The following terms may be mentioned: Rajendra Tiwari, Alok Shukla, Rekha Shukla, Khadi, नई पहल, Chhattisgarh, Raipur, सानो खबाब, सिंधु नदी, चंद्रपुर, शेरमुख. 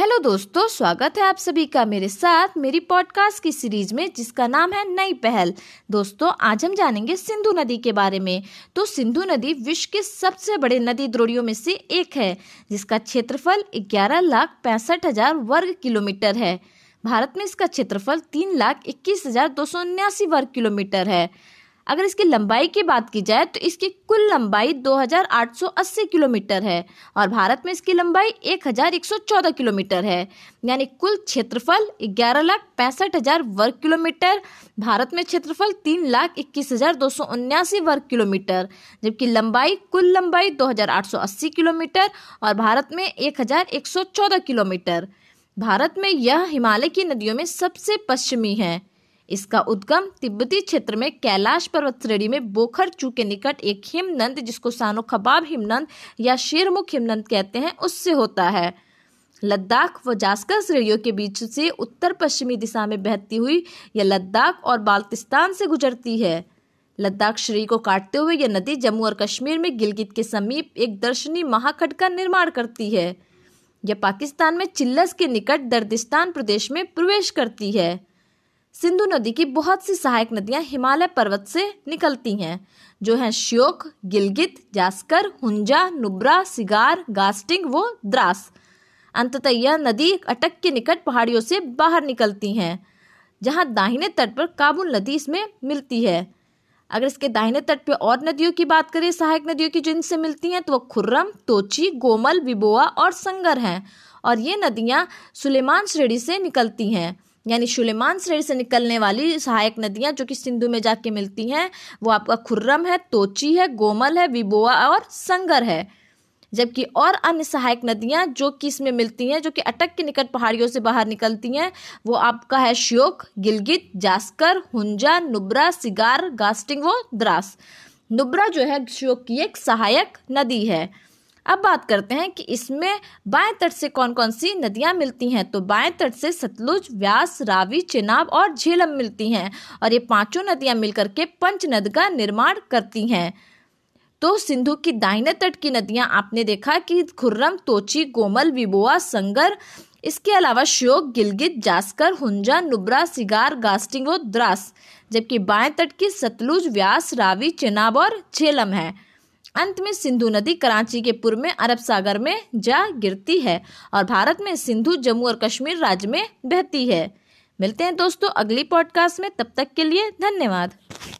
Hello दोस्तों, स्वागत है आप सभी का मेरे साथ मेरी पॉडकास्ट की सीरीज में जिसका नाम है नई पहल। दोस्तों, आज हम जानेंगे सिंधु नदी के बारे में। तो सिंधु नदी विश्व के सबसे बड़े नदी द्रोणियों में से एक है जिसका क्षेत्रफल 11,65,000 वर्ग किलोमीटर है। भारत में इसका क्षेत्रफल 3,21,279 वर्ग किलोमीटर है। अगर इसकी लंबाई की बात की जाए तो इसकी कुल लंबाई 2,880 किलोमीटर है और भारत में इसकी लंबाई 1,114 किलोमीटर है, यानी कुल क्षेत्रफल 11,65,000 वर्ग किलोमीटर। भारत में क्षेत्रफल 3,21,279 वर्ग किलोमीटर, जबकि लंबाई कुल लंबाई 2,880 किलोमीटर और भारत में 1,114 किलोमीटर। भारत में यह हिमालय की नदियों में सबसे पश्चिमी है। इसका उद्गम तिब्बती क्षेत्र में कैलाश पर्वत श्रेणी में बोखरचू के निकट एक हिमनद, जिसको सानो खबाब हिमनद या शेरमुख हिमनद कहते हैं, उससे होता है। लद्दाख व जास्कर श्रेणियों के बीच से उत्तर पश्चिमी दिशा में बहती हुई यह लद्दाख और बाल्टिस्तान से गुजरती है। लद्दाख श्रेणी को काटते हुए यह नदी जम्मू और कश्मीर में गिलगित के समीप एक दर्शनीय महाखंड का निर्माण करती है। यह पाकिस्तान में चिल्लस के निकट दर्दिस्तान प्रदेश में प्रवेश करती है। सिंधु नदी की बहुत सी सहायक नदियां हिमालय पर्वत से निकलती हैं, जो हैं श्योक, गिलगित, जास्कर, हुंजा, नुब्रा, सिगार, गास्टिंग व द्रास। अंततः यह नदी अटक के निकट पहाड़ियों से बाहर निकलती हैं, जहां दाहिने तट पर काबुल नदी इसमें मिलती है। अगर इसके दाहिने तट पर और नदियों की बात करें, सहायक नदियों की जो इनसे मिलती हैं, तो वह खुर्रम, तोची, गोमल, विबोआ और संगर हैं। और ये नदियाँ सुलेमान श्रेणी से निकलती हैं, यानी सुलेमान श्रेणी से निकलने वाली सहायक नदियां जो कि सिंधु में जाके मिलती हैं वो आपका खुर्रम है, तोची है, गोमल है, विबोआ और संगर है। जबकि और अन्य सहायक नदियां जो कि इसमें मिलती हैं, जो कि अटक के निकट पहाड़ियों से बाहर निकलती हैं, वो आपका है श्योक, गिलगित, जास्कर, हुंजा, नुब्रा, सिगार, गास्टिंग व द्रास। नुब्रा जो है श्योक की एक सहायक नदी है। अब बात करते हैं कि इसमें बाएं तट से कौन कौन सी नदियां मिलती हैं। तो बाएं तट से सतलुज, व्यास, रावी, चेनाब और झेलम मिलती हैं और ये पांचों नदियां मिलकर के पंचनद का निर्माण करती हैं। तो सिंधु की दाहिने तट की नदियां आपने देखा कि खुर्रम, तोची, गोमल, विबोआ, संगर, इसके अलावा श्योक, गिलगित, जास्कर, हुंजा, नुब्रा, सिगार, गास्टिंग और द्रास, जबकि बाएं तट की सतलुज, व्यास, रावी, चेनाब और झेलम है। अंत में सिंधु नदी कराची के पूर्व में अरब सागर में जा गिरती है और भारत में सिंधु जम्मू और कश्मीर राज्य में बहती है। मिलते हैं दोस्तों अगली पॉडकास्ट में, तब तक के लिए धन्यवाद।